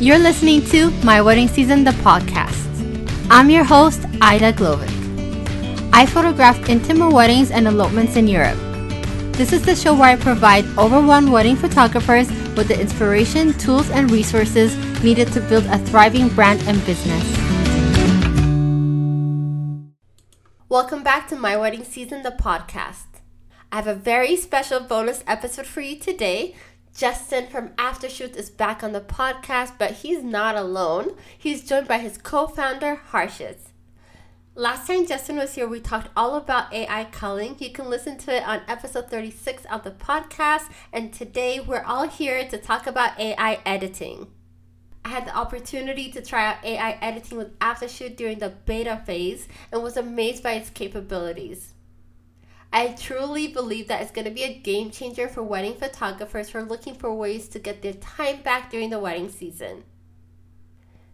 You're listening to My Wedding Season, the podcast. I'm your host, Ida Glovik. I photographed intimate weddings and elopements in Europe. This is the show where I provide over-1 wedding photographers with the inspiration, tools, and resources needed to build a thriving brand and business. Welcome back to My Wedding Season, the podcast. I have a very special bonus episode for you today. Justin from Aftershoot is back on the podcast, but he's not alone. He's joined by his co-founder, Harshit. Last time Justin was here, we talked all about AI culling. You can listen to it on episode 36 of the podcast, and today we're all here to talk about AI editing. I had the opportunity to try out AI editing with Aftershoot during the beta phase and was amazed by its capabilities. I truly believe that it's going to be a game changer for wedding photographers who are looking for ways to get their time back during the wedding season.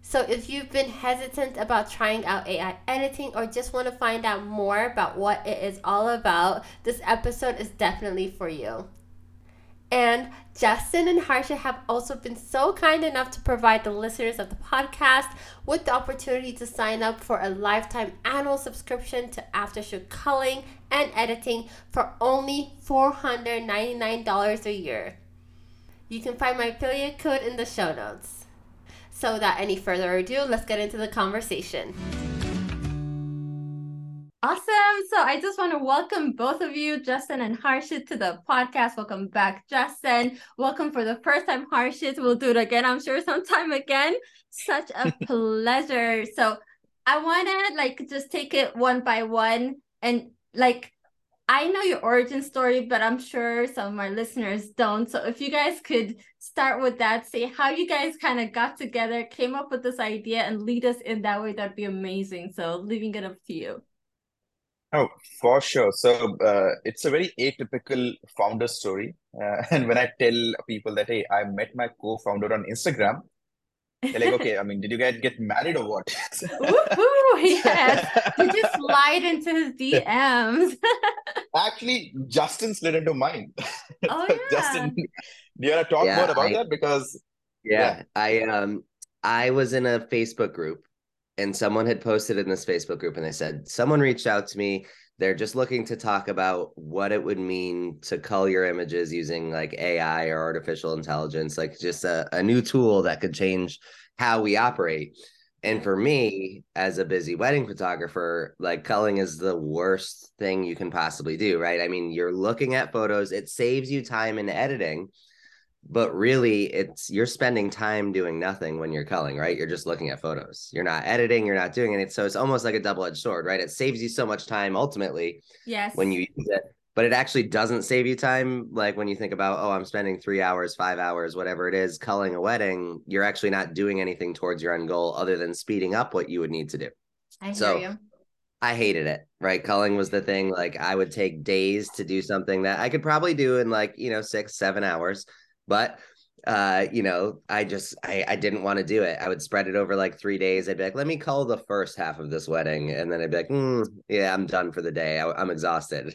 So if you've been hesitant about trying out AI editing or just want to find out more about what it is all about, this episode is definitely for you. And Justin and Harshit have also been so kind enough to provide the listeners of the podcast with the opportunity to sign up for a lifetime annual subscription to Aftershoot culling and editing for only $499 a year. You can find my affiliate code in the show notes. So without any further ado, let's get into the conversation. Awesome. So I just want to welcome both of you, Justin and Harshit, to the podcast. Welcome back, Justin. Welcome for the first time, Harshit. We'll do it again, I'm sure, sometime again. Such a pleasure. So I want to just take it one by one. And I know your origin story, but I'm sure some of our listeners don't. So if you guys could start with that, say how you guys kind of got together, came up with this idea, and lead us in that way, that'd be amazing. So leaving it up to you. Oh, for sure. So it's a very atypical founder story. And when I tell people that, hey, I met my co-founder on Instagram, they're like, okay, I mean, did you guys get married or what? Woohoo, yes. Did you slide into his DMs? Actually, Justin slid into mine. Oh, yeah. Justin, do you want to talk more about that? Because... Yeah, I was in a Facebook group. And someone had posted in this Facebook group and they said, someone reached out to me. They're just looking to talk about what it would mean to cull your images using AI or artificial intelligence, just a new tool that could change how we operate. And for me, as a busy wedding photographer, culling is the worst thing you can possibly do, right? I mean, you're looking at photos, it saves you time in editing. But really, you're spending time doing nothing when you're culling, right? You're just looking at photos. You're not editing. You're not doing anything. So it's almost like a double-edged sword, right? It saves you so much time ultimately when you use it. But it actually doesn't save you time. When you think about, oh, I'm spending 3 hours, 5 hours, whatever it is, culling a wedding, you're actually not doing anything towards your end goal other than speeding up what you would need to do. I hear you. I hated it, right? Culling was the thing. I would take days to do something that I could probably do in 6, 7 hours. But, I didn't want to do it. I would spread it over 3 days. I'd be like, let me cull the first half of this wedding. And then I'd be like, I'm done for the day. I'm exhausted.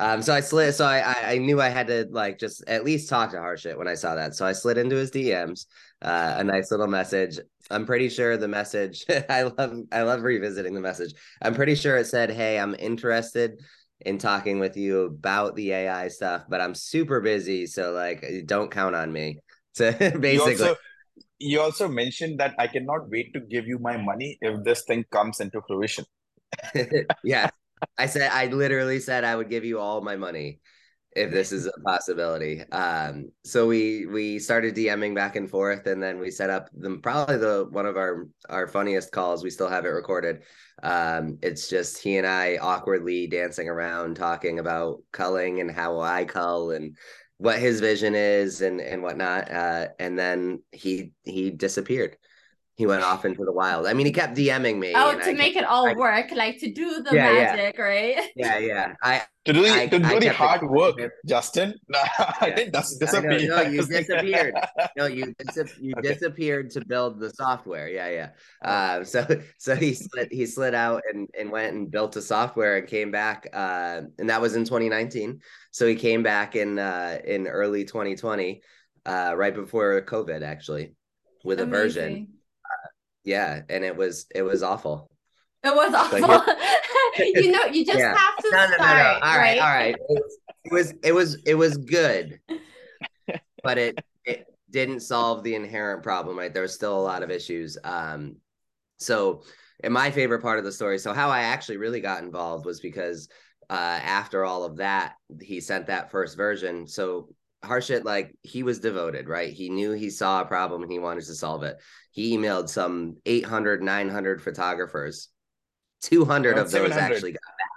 So I knew I had to just at least talk to Harshit when I saw that. So I slid into his DMs, a nice little message. I'm pretty sure the message, I love revisiting the message. I'm pretty sure it said, hey, I'm interested in talking with you about the AI stuff, but I'm super busy. So don't count on me. So basically. You also mentioned that I cannot wait to give you my money if this thing comes into fruition. Yeah. I literally said I would give you all my money if this is a possibility. So we started DMing back and forth, and then we set up one of our funniest calls. We still have it recorded. It's just he and I awkwardly dancing around, talking about culling and how I cull and what his vision is and whatnot. And then he disappeared. He went off into the wild. I mean, he kept DMing me. Oh, to make it all work, to do the magic, right? Yeah, yeah. To do the hard work, Justin. I think that's disappeared. No, you disappeared. No, you disappeared to build the software. Yeah, yeah. So he slid out and went and built the software and came back. And that was in 2019. So he came back in early 2020. right before COVID, actually, with Amazing. A version. Yeah, and it was awful. It was awful. You know, you just have to start. No. All right. It was good, but it didn't solve the inherent problem. Right, there was still a lot of issues. So, and my favorite part of the story. So, how I actually really got involved was because after all of that, he sent that first version. So Harshit, like, he was devoted, right? He knew he saw a problem and he wanted to solve it. He emailed some 800, 900 photographers. 200 of those actually got back.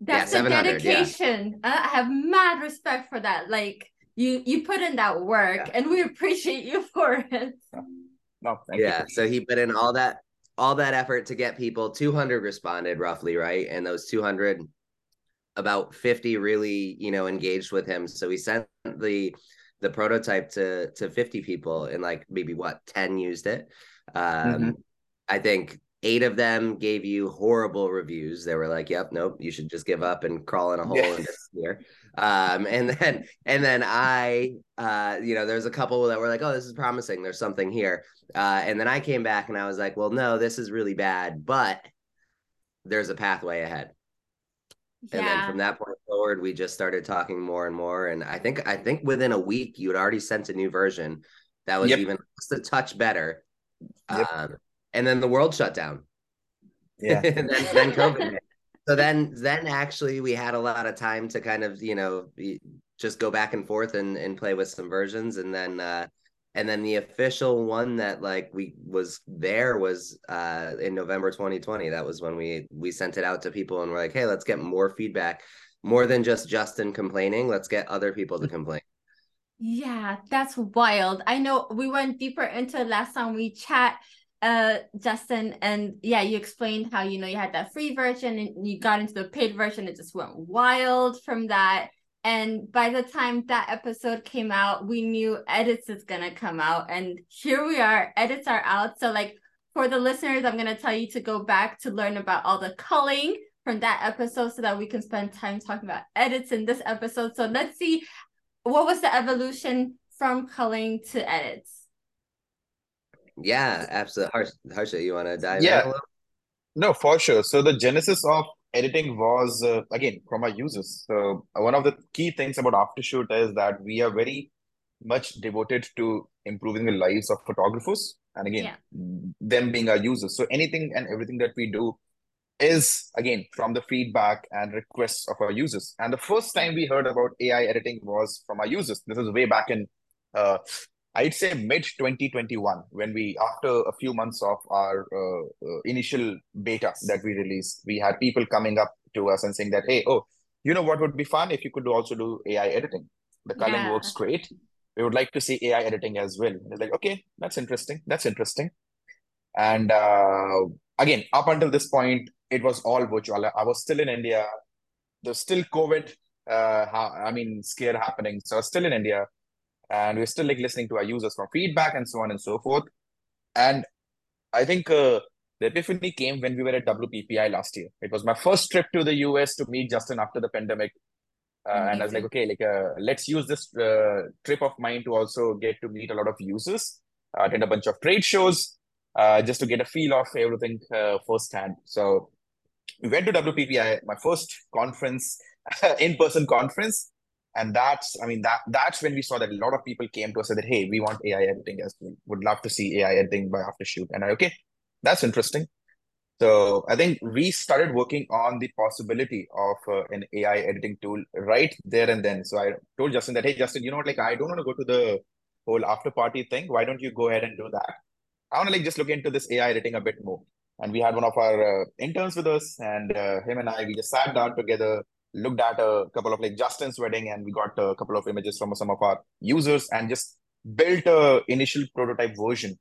That's a dedication. Yeah. I have mad respect for that. Like, you put in that work and we appreciate you for it. No, thank you. So he put in all that effort to get people. 200 responded roughly, right? And those 200, about 50 really, engaged with him. So he sent the prototype to 50 people, and like maybe 10 used it. I think 8 of them gave you horrible reviews. They were like, "Yep, nope, you should just give up and crawl in a hole and disappear." And then I, there's a couple that were like, "Oh, this is promising. There's something here." And then I came back and I was like, "Well, no, this is really bad, but there's a pathway ahead." Yeah. And then from that point forward, we just started talking more and more. And I think within a week, you had already sent a new version that was even just a touch better. Yep. And then the world shut down. Yeah. And then COVID hit. So then actually we had a lot of time to kind of, just go back and forth and play with some versions. And then the official one that was in November 2020. That was when we sent it out to people and we're like, "Hey, let's get more feedback, more than just Justin complaining. Let's get other people to complain." Yeah, that's wild. I know we went deeper into it last time we chat, Justin, and you explained how you had that free version and you got into the paid version. It just went wild from that. And by the time that episode came out, we knew edits is going to come out. And here we are, edits are out. So for the listeners, I'm going to tell you to go back to learn about all the culling from that episode so that we can spend time talking about edits in this episode. So let's see, what was the evolution from culling to edits? Yeah, absolutely. Harsha, you want to dive in a little? No, for sure. So the genesis of editing was, again, from our users. So one of the key things about Aftershoot is that we are very much devoted to improving the lives of photographers. And again, them being our users. So anything and everything that we do is, again, from the feedback and requests of our users. And the first time we heard about AI editing was from our users. This is way back in, I'd say mid-2021, when after a few months of our initial beta that we released, we had people coming up to us and saying that, "Hey, what would be fun if you could also do AI editing? The culling works great. We would like to see AI editing as well." And it's like, okay, that's interesting. And again, up until this point, it was all virtual. I was still in India. There's still COVID, scare happening. So I was still in India. And we're still listening to our users for feedback and so on and so forth. And I think the epiphany came when we were at WPPI last year. It was my first trip to the US to meet Justin after the pandemic. And I was like, okay, let's use this trip of mine to also get to meet a lot of users, attend a bunch of trade shows, just to get a feel of everything firsthand. So we went to WPPI, my first conference, in-person conference. And that's when we saw that a lot of people came to us and said, "Hey, we want AI editing as well. Would love to see AI editing by Aftershoot." And okay, that's interesting. So I think we started working on the possibility of an AI editing tool right there and then. So I told Justin that, "Hey, Justin, I don't want to go to the whole after party thing. Why don't you go ahead and do that? I want to just look into this AI editing a bit more." And we had one of our interns with us, and him and I, we just sat down together, looked at a couple of Justin's wedding, and we got a couple of images from some of our users and just built a initial prototype version.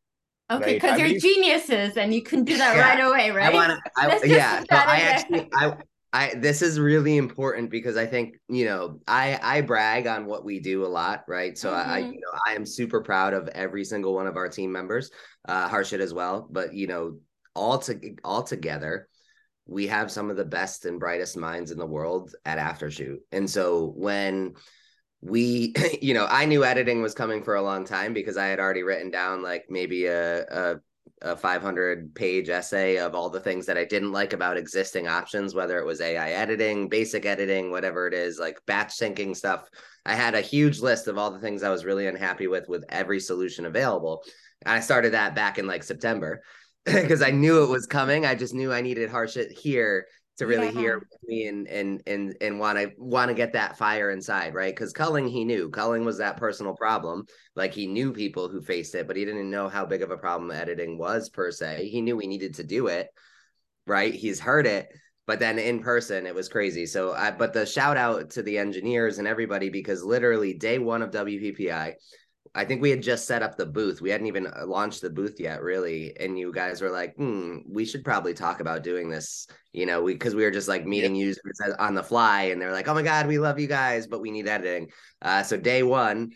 Okay, because you're geniuses and you can do that right away, right? This is really important because I think, I brag on what we do a lot, right? So I am super proud of every single one of our team members, Harshit as well, but all together, we have some of the best and brightest minds in the world at Aftershoot. And so when we, you know, I knew editing was coming for a long time because I had already written down like maybe a 500-page essay of all the things that I didn't like about existing options, whether it was AI editing, basic editing, whatever it is, like batch syncing stuff. I had a huge list of all the things I was really unhappy with every solution available. And I started that back in like September because I knew it was coming. I just knew I needed Harshit here to really hear with me and want to get that fire inside, right? Because culling, he knew. Culling was that personal problem. Like, he knew people who faced it, but he didn't know how big of a problem editing was per se. He knew we needed to do it, right? He's heard it, but then in person, it was crazy. So, but the shout out to the engineers and everybody, because literally day one of WPPI, I think we had just set up the booth. We hadn't even launched the booth yet, really. And you guys were like, we should probably talk about doing this, you know, because we were just like meeting users on the fly, and they're like, oh my God, we love you guys, but we need editing. So day one,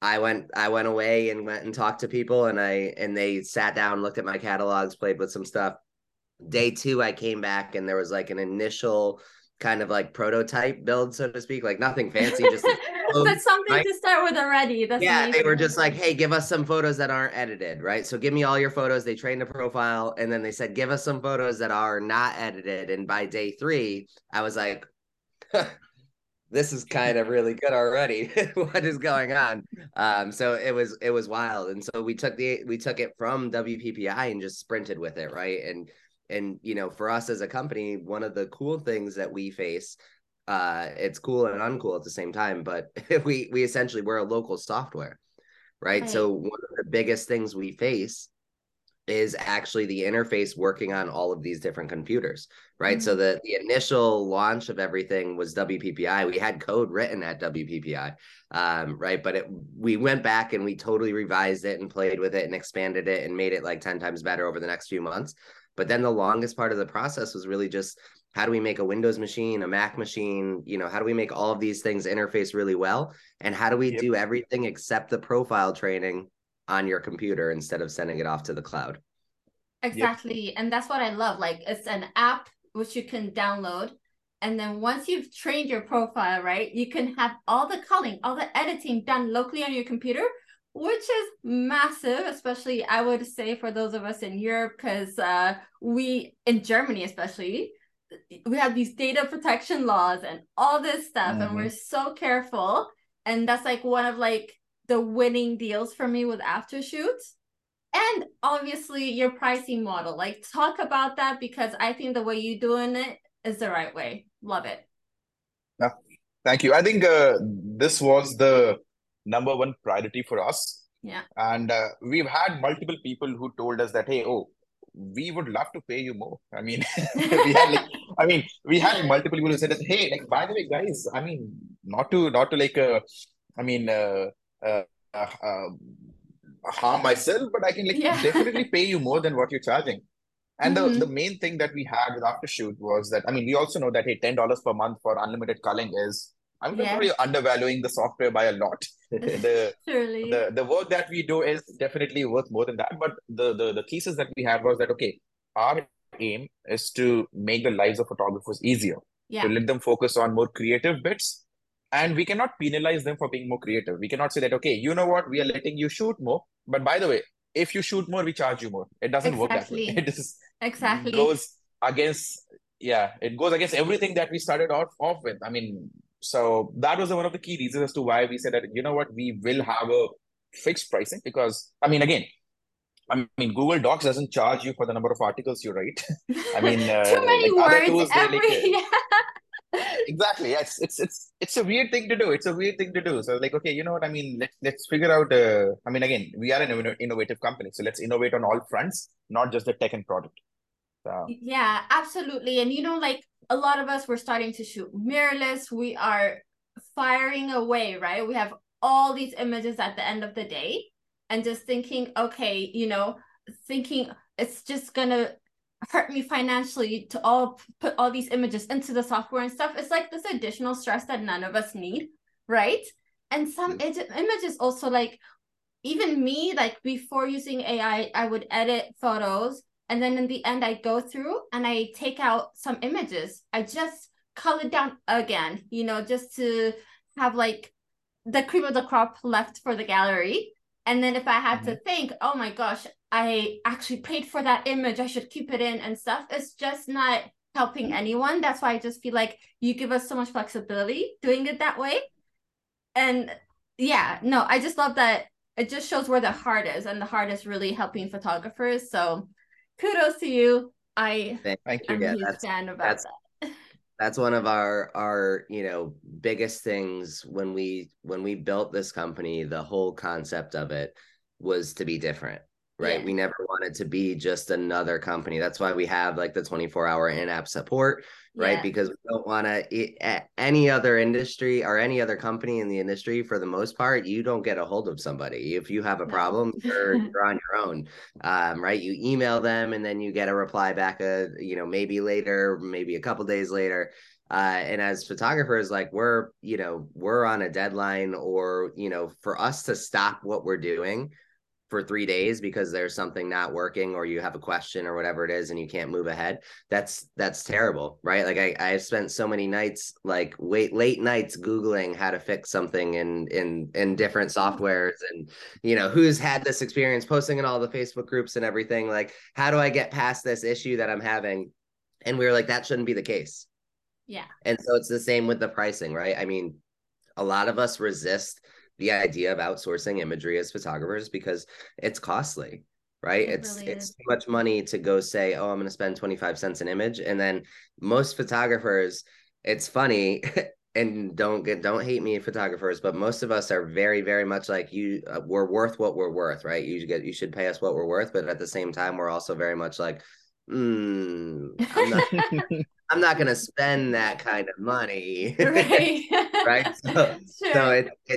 I went away and went and talked to people, and they sat down, looked at my catalogs, played with some stuff. Day two, I came back and there was like an initial kind of like prototype build, so to speak, like nothing fancy, just but something to start with already. That's amazing. They were just like, hey, give us some photos that aren't edited, right? So give me all your photos. They trained a profile, and then they said, give us some photos that are not edited. And by day three, I was like, this is kind of really good already. What is going on? So it was wild. And so we took it from WPPI and just sprinted with it, right? And you know, for us as a company, one of the cool things that we face, it's cool and uncool at the same time, but we essentially, we're a local software, right? So one of the biggest things we face is actually the interface working on all of these different computers, right? So the initial launch of everything was WPPI. We had code written at WPPI, right? But we went back and we totally revised it and played with it and expanded it and made it like 10 times better over the next few months. But then the longest part of the process was really just, how do we make a Windows machine, a Mac machine? You know, how do we make all of these things interface really well? And how do we do everything except the profile training on your computer instead of sending it off to the cloud? Exactly. Yep. And that's what I love. Like, it's an app which you can download. And then once you've trained your profile, right, you can have all the culling, all the editing done locally on your computer, which is massive, especially I would say for those of us in Europe, because we, in Germany especially, we have these data protection laws and all this stuff, and we're so careful. And that's like one of like the winning deals for me with Aftershoot. And obviously your pricing model, like talk about that, because I think the way you're doing it is the right way. Love it. Yeah, thank you. I think this was the number one priority for us. Yeah. And we've had multiple people who told us that, hey, we would love to pay you more. I mean, we had multiple people who said that, hey, like, by the way, guys, I mean, not to harm myself, but I can definitely pay you more than what you're charging. And the main thing that we had with Aftershoot was that, I mean, we also know that, hey, $10 per month for unlimited culling is, I'm probably undervaluing the software by a lot. The work that we do is definitely worth more than that. But the thesis that we had was that, okay, our aim is to make the lives of photographers easier, to let them focus on more creative bits. And we cannot penalize them for being more creative. We cannot say that, okay, you know what, we are letting you shoot more, but by the way, if you shoot more, we charge you more. It doesn't work that way. It just goes against, it goes against everything that we started off with. I mean, so that was one of the key reasons as to why we said that, you know what, we will have a fixed pricing, because, I mean, again, Google Docs doesn't charge you for the number of articles you write. I mean, too many words. Exactly. Yes, it's a weird thing to do. It's a weird thing to do. So like, okay, you know what I mean? Let's figure out. I mean, again, we are an innovative company, so let's innovate on all fronts, not just the tech and product. So. Yeah, absolutely. And you know, like, a lot of us were starting to shoot mirrorless. We are firing away, right? We have all these images at the end of the day and just thinking, okay, you know, thinking it's just going to hurt me financially to all put all these images into the software and stuff. It's like this additional stress that none of us need, right? And some images also, like, even me, like before using AI, I would edit photos. And then in the end, I go through and I take out some images. I just cull it down again, you know, just to have like the cream of the crop left for the gallery. And then if I had to think, oh my gosh, I actually paid for that image, I should keep it in and stuff, it's just not helping anyone. That's why I just feel like you give us so much flexibility doing it that way. And yeah, no, I just love that. It just shows where the heart is, and the heart is really helping photographers. So kudos to you. Thank you. Yeah, that's that. That's one of our biggest things when we built this company. The whole concept of it was to be different, right? Yeah. We never wanted to be just another company. That's why we have like the 24-hour in-app support, right? Yeah. Because we don't want to, any other industry or any other company in the industry, for the most part, you don't get a hold of somebody. If you have a problem, you're on your own, right? You email them and then you get a reply back, maybe later, maybe a couple days later. And as photographers, like we're on a deadline, or, for us to stop what we're doing for 3 days because there's something not working, or you have a question or whatever it is and you can't move ahead, that's terrible, right? Like I've spent so many nights, like late nights, Googling how to fix something in different softwares, and who's had this experience, posting in all the Facebook groups and everything, like, how do I get past this issue that I'm having? And we were like, that shouldn't be the case. Yeah. And so it's the same with the pricing, right? I mean, a lot of us resist the idea of outsourcing imagery as photographers because it's costly, right? It's too much money to go say, oh, I'm going to spend 25 cents an image. And then most photographers, it's funny, and don't hate me, photographers, but most of us are very, very much like we're worth what we're worth, right? You should pay us what we're worth. But at the same time, we're also very much like, I'm not going to spend that kind of money. Right. Right.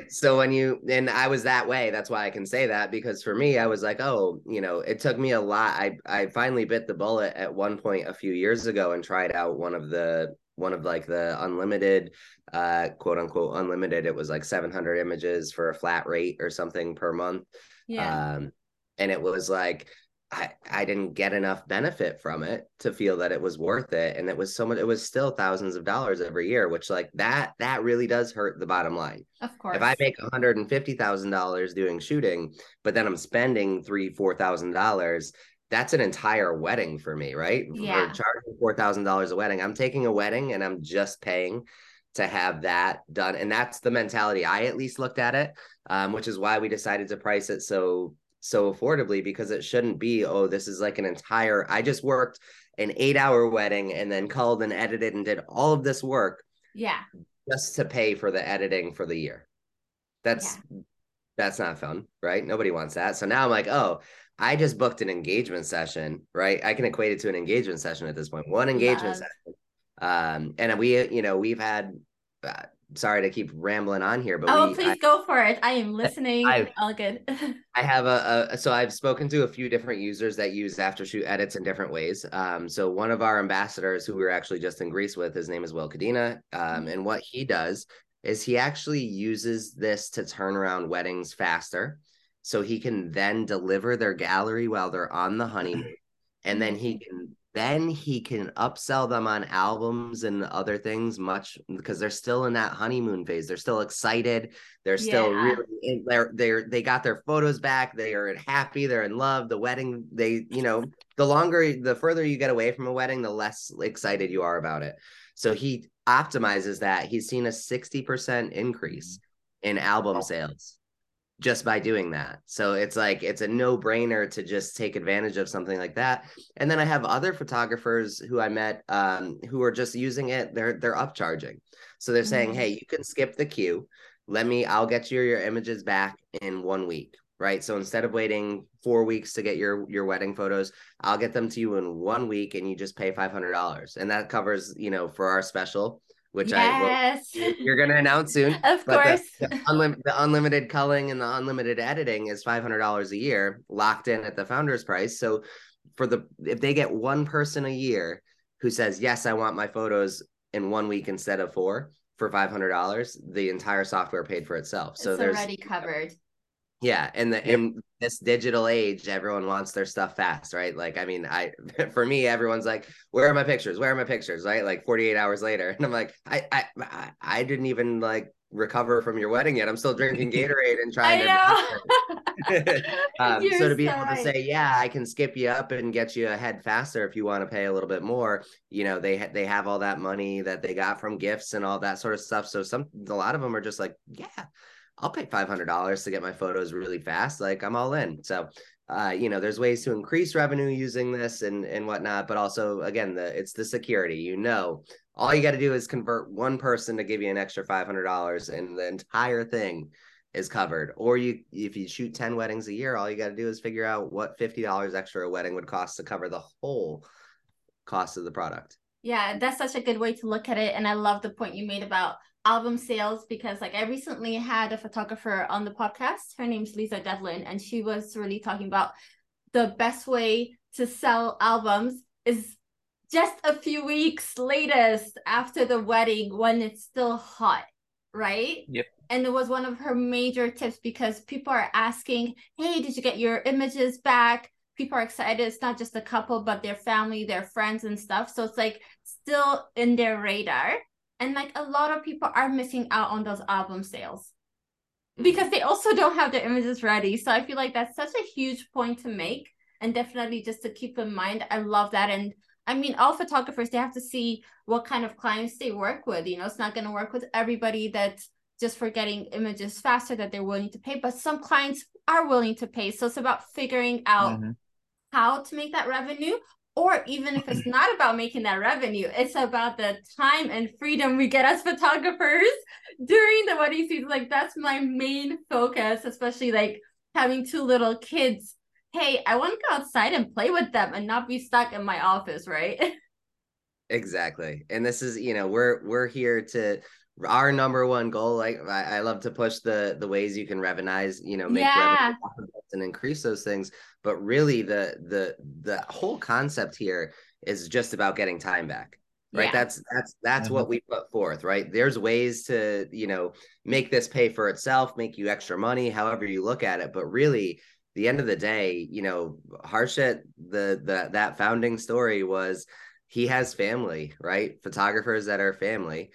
So when and I was that way, that's why I can say that, because for me, I was like, oh, it took me a lot. I finally bit the bullet at one point a few years ago and tried out one of the unlimited, quote unquote, unlimited. It was like 700 images for a flat rate or something per month. Yeah. And it was like, I didn't get enough benefit from it to feel that it was worth it. And it was so much, it was still thousands of dollars every year, which like that really does hurt the bottom line. Of course. If I make $150,000 doing shooting, but then I'm spending $4,000, that's an entire wedding for me, right? Yeah. We're charging $4,000 a wedding. I'm taking a wedding and I'm just paying to have that done. And that's the mentality I at least looked at it, which is why we decided to price it so affordably, because it shouldn't be, oh, this is like an entire, I just worked an 8-hour wedding and then culled and edited and did all of this work. Yeah. Just to pay for the editing for the year. That's not fun, right? Nobody wants that. So now I'm like, oh, I just booked an engagement session, right? I can equate it to an engagement session at this point. One engagement session. And we, we've had, sorry to keep rambling on here, but please go for it. I am listening. All good. I have so I've spoken to a few different users that use Aftershoot edits in different ways. So one of our ambassadors, who we were actually just in Greece with, his name is Will Kadena. And what he does is he actually uses this to turn around weddings faster, so he can then deliver their gallery while they're on the honeymoon, and then he can upsell them on albums and other things, much because they're still in that honeymoon phase. They're still excited. They're still really, they got their photos back. They are happy. They're in love. The wedding, the further you get away from a wedding, the less excited you are about it. So he optimizes that. He's seen a 60% increase in album sales just by doing that. So it's like, it's a no-brainer to just take advantage of something like that. And then I have other photographers who I met who are just using it. They're upcharging. So they're saying, hey, you can skip the queue. I'll get you your images back in 1 week, right? So instead of waiting 4 weeks to get your wedding photos, I'll get them to you in 1 week, and you just pay $500. And that covers, for our special, which you're going to announce soon. Of course. The unlimited culling and the unlimited editing is $500 a year, locked in at the founder's price. So if they get one person a year who says, yes, I want my photos in 1 week instead of four, for $500, the entire software paid for itself. So it's already covered. Yeah. And in this digital age, everyone wants their stuff fast, right? Like, I mean, for me, everyone's like, where are my pictures? Where are my pictures? Right? Like 48 hours later. And I'm like, I didn't even like recover from your wedding yet. I'm still drinking Gatorade and trying to so to be able to say, yeah, I can skip you up and get you ahead faster if you want to pay a little bit more. You know, they have all that money that they got from gifts and all that sort of stuff. So a lot of them are just like, yeah, I'll pay $500 to get my photos really fast. Like, I'm all in. So, you know, there's ways to increase revenue using this and whatnot, but also, again, it's the security, you know. All you got to do is convert one person to give you an extra $500 and the entire thing is covered. Or if you shoot 10 weddings a year, all you got to do is figure out what $50 extra a wedding would cost to cover the whole cost of the product. Yeah, that's such a good way to look at it. And I love the point you made about album sales, because like I recently had a photographer on the podcast. Her name's Lisa Devlin, and she was really talking about the best way to sell albums is just a few weeks latest after the wedding when it's still hot, right? Yep. And it was one of her major tips because people are asking, hey, did you get your images back? People are excited. It's not just a couple, but their family, their friends and stuff. So it's like still in their radar. And like a lot of people are missing out on those album sales because they also don't have their images ready. So I feel like that's such a huge point to make, and definitely just to keep in mind. I love that. And I mean, all photographers, they have to see what kind of clients they work with. You know, it's not going to work with everybody that's just for getting images faster that they're willing to pay, but some clients are willing to pay. So it's about figuring out how to make that revenue, or even if it's not about making that revenue, it's about the time and freedom we get as photographers during the wedding season. Like, that's my main focus, especially like having two little kids. Hey, I want to go outside and play with them and not be stuck in my office, right? Exactly. And this is, you know, we're here to, our number one goal, like I love to push the ways you can revenize, you know, make revenue and increase those things. But really the whole concept here is just about getting time back. Right. Yeah. That's what we put forth, right? There's ways to, you know, make this pay for itself, make you extra money, however you look at it. But really, the end of the day, you know, Harshit, that founding story was, he has family, right? Photographers that are family,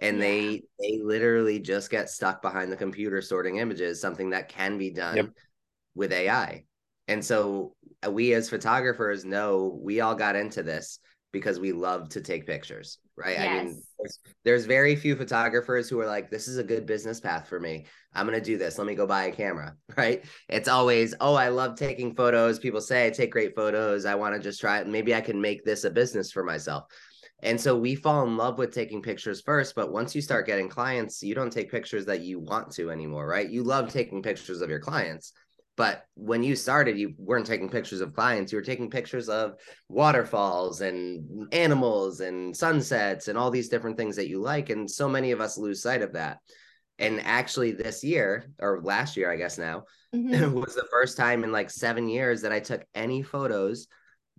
and they literally just get stuck behind the computer sorting images, something that can be done with AI. And so we as photographers know we all got into this because we love to take pictures, right? Yes. I mean, there's very few photographers who are like, this is a good business path for me. I'm going to do this. Let me go buy a camera, right? It's always, oh, I love taking photos. People say I take great photos. I want to just try it. Maybe I can make this a business for myself. And so we fall in love with taking pictures first, but once you start getting clients, you don't take pictures that you want to anymore, right? You love taking pictures of your clients. But when you started, you weren't taking pictures of clients. You were taking pictures of waterfalls and animals and sunsets and all these different things that you like. And so many of us lose sight of that. And actually this year, or last year, I guess now, was the first time in like 7 years that I took any photos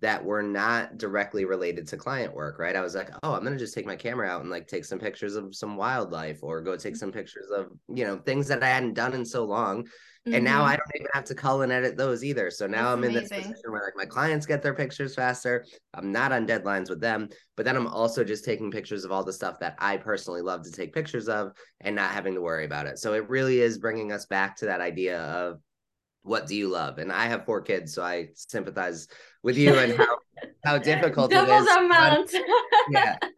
that were not directly related to client work, right? I was like, oh, I'm going to just take my camera out and like take some pictures of some wildlife, or go take some pictures of, you know, things that I hadn't done in so long. And now I don't even have to cull and edit those either. So now I'm in this position where like my clients get their pictures faster. I'm not on deadlines with them, but then I'm also just taking pictures of all the stuff that I personally love to take pictures of and not having to worry about it. So it really is bringing us back to that idea of, what do you love? And I have 4 kids, so I sympathize with you and how difficult it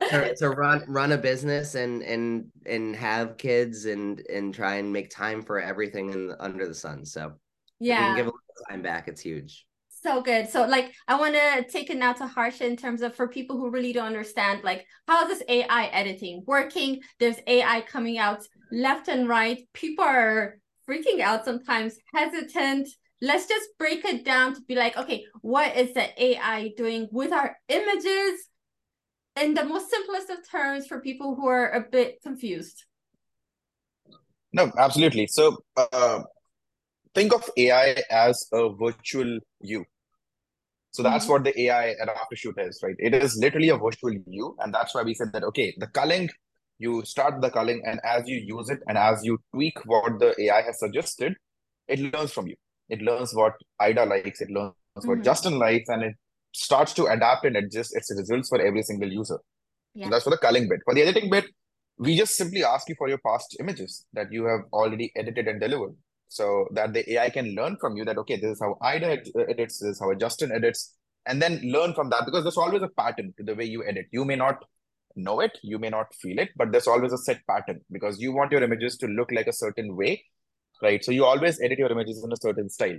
is to run a business and have kids and try and make time for everything under the sun. So yeah, if we can give a little time back, it's huge. So good. So like, I want to take it now to Harshit in terms of, for people who really don't understand, like, how is this AI editing working? There's AI coming out left and right. People are freaking out sometimes, hesitant. Let's just break it down to be like, okay, what is the AI doing with our images in the most simplest of terms for people who are a bit confused? No, absolutely. So think of AI as a virtual you. So that's what the AI at Aftershoot is, right? It is literally a virtual you. And that's why we said that, okay, the culling, you start the culling, and as you use it and as you tweak what the AI has suggested, it learns from you. It learns what Ida likes, it learns what Justin likes, and it starts to adapt and adjust its results for every single user. Yeah. So that's for the culling bit. For the editing bit, we just simply ask you for your past images that you have already edited and delivered, so that the AI can learn from you that, okay, this is how Ida edits, this is how Justin edits, and then learn from that, because there's always a pattern to the way you edit. You may not know it, you may not feel it, but there's always a set pattern because you want your images to look like a certain way, right? So you always edit your images in a certain style.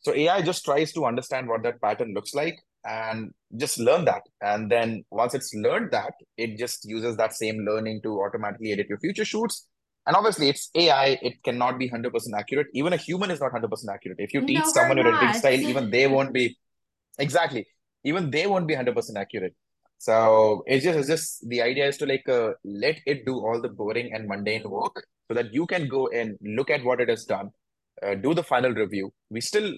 So AI just tries to understand what that pattern looks like and just learn that. And then once it's learned that, it just uses that same learning to automatically edit your future shoots. And obviously it's AI, it cannot be 100% accurate. Even a human is not 100% accurate. If you teach someone your editing style, even they won't be, exactly, even they won't be 100% accurate. So it's just the idea is to like let it do all the boring and mundane work so that you can go and look at what it has done, do the final review. We still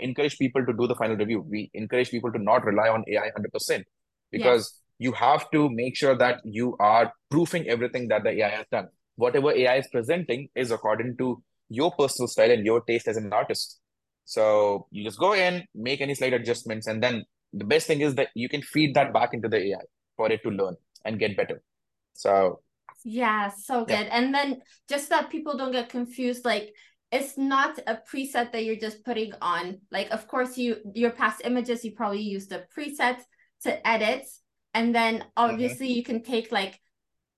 encourage people to do the final review. We encourage people to not rely on AI 100% because you have to make sure that you are proofing everything that the AI has done. Whatever AI is presenting is according to your personal style and your taste as an artist. So you just go in, make any slight adjustments, and then the best thing is that you can feed that back into the AI for it to learn and get better. So yeah, so good. Yeah. And then just that people don't get confused, like it's not a preset that you're just putting on. Like, of course, your past images, you probably use the presets to edit. And then obviously you can take, like,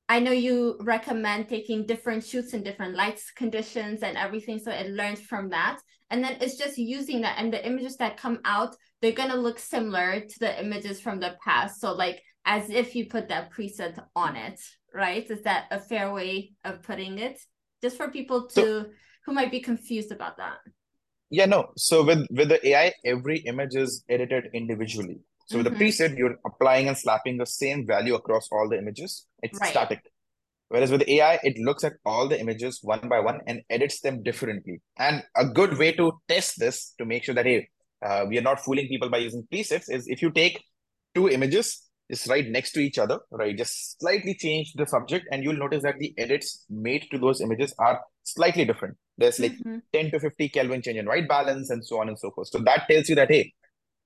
I know you recommend taking different shoots in different lights conditions and everything. So it learns from that. And then it's just using that, and the images that come out, they're going to look similar to the images from the past. So like as if you put that preset on it, right? Is that a fair way of putting it? Just for people who might be confused about that. Yeah, no. So with the AI, every image is edited individually. So with the preset, you're applying and slapping the same value across all the images. It's static. Whereas with AI, it looks at all the images one by one and edits them differently. And a good way to test this to make sure that, hey, we are not fooling people by using presets is if you take two images, it's right next to each other, right? Just slightly change the subject and you'll notice that the edits made to those images are slightly different. There's like 10 to 50 Kelvin change in white balance and so on and so forth. So that tells you that, hey,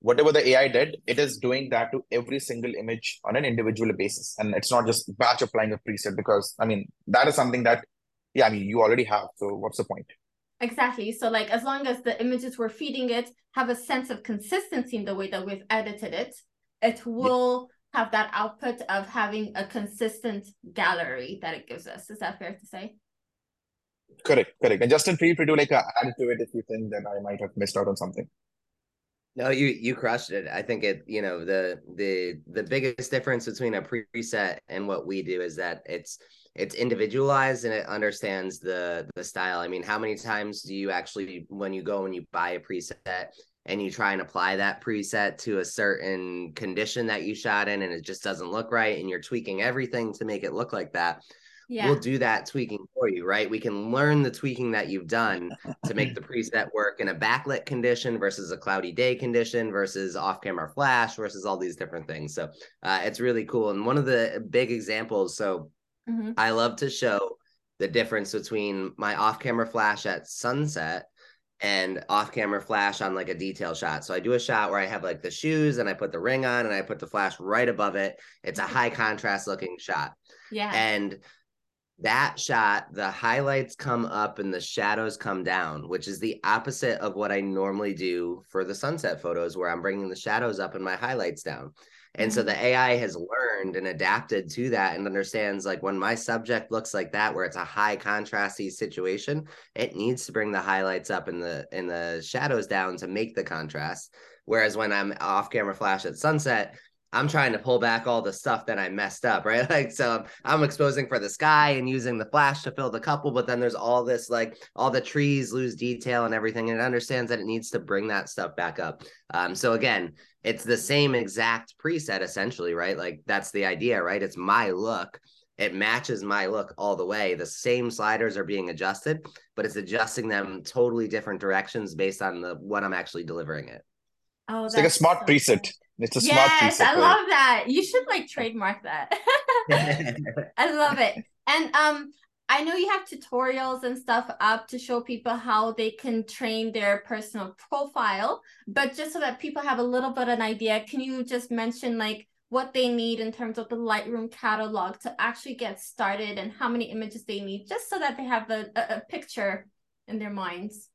whatever the AI did, it is doing that to every single image on an individual basis. And it's not just batch applying a preset because, I mean, that is something that, yeah, I mean, you already have. So what's the point? Exactly. So like, as long as the images we're feeding it have a sense of consistency in the way that we've edited it, it will have that output of having a consistent gallery that it gives us. Is that fair to say? Correct. And Justin, feel free to like add to it if you think that I might have missed out on something. No, you crushed it. I think it, you know, the biggest difference between a preset and what we do is that it's individualized and it understands the style. I mean, how many times do you actually, when you go and you buy a preset and you try and apply that preset to a certain condition that you shot in and it just doesn't look right and you're tweaking everything to make it look like that? Yeah. We'll do that tweaking for you, right? We can learn the tweaking that you've done to make the preset work in a backlit condition versus a cloudy day condition versus off-camera flash versus all these different things. So it's really cool. And one of the big examples, so I love to show the difference between my off-camera flash at sunset and off-camera flash on like a detail shot. So I do a shot where I have like the shoes and I put the ring on and I put the flash right above it. It's a high contrast looking shot. Yeah. And that shot, the highlights come up and the shadows come down, which is the opposite of what I normally do for the sunset photos, where I'm bringing the shadows up and my highlights down. And so the AI has learned and adapted to that and understands, like, when my subject looks like that, where it's a high contrasty situation, it needs to bring the highlights up and the shadows down to make the contrast. Whereas when I'm off camera flash at sunset, I'm trying to pull back all the stuff that I messed up, right? Like, so I'm exposing for the sky and using the flash to fill the couple, but then there's all this, like, all the trees lose detail and everything, and it understands that it needs to bring that stuff back up. So again, it's the same exact preset essentially, right? Like, that's the idea, right? It's my look. It matches my look all the way. The same sliders are being adjusted, but it's adjusting them totally different directions based on what I'm actually delivering it. Oh, it's like a smart preset. It's a smart preset. Yes, I love that. You should like trademark that. I love it. And I know you have tutorials and stuff up to show people how they can train their personal profile, but just so that people have a little bit of an idea, can you just mention like what they need in terms of the Lightroom catalog to actually get started and how many images they need, just so that they have a picture in their minds.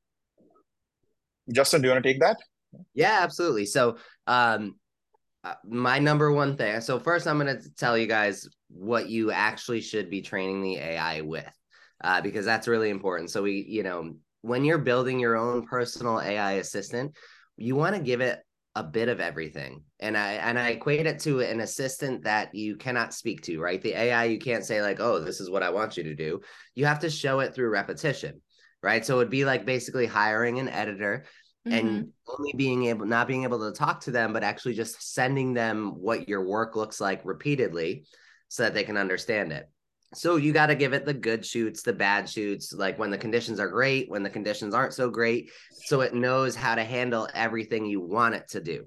Justin, do you want to take that? Yeah, absolutely. So my number one thing. So first, I'm going to tell you guys what you actually should be training the AI with, because that's really important. So we, you know, when you're building your own personal AI assistant, you want to give it a bit of everything. And I equate it to an assistant that you cannot speak to, right? The AI, you can't say like, oh, this is what I want you to do. You have to show it through repetition, right? So it would be like basically hiring an editor and only not being able to talk to them, but actually just sending them what your work looks like repeatedly so that they can understand it. So you got to give it the good shoots, the bad shoots, like when the conditions are great, when the conditions aren't so great, so it knows how to handle everything you want it to do,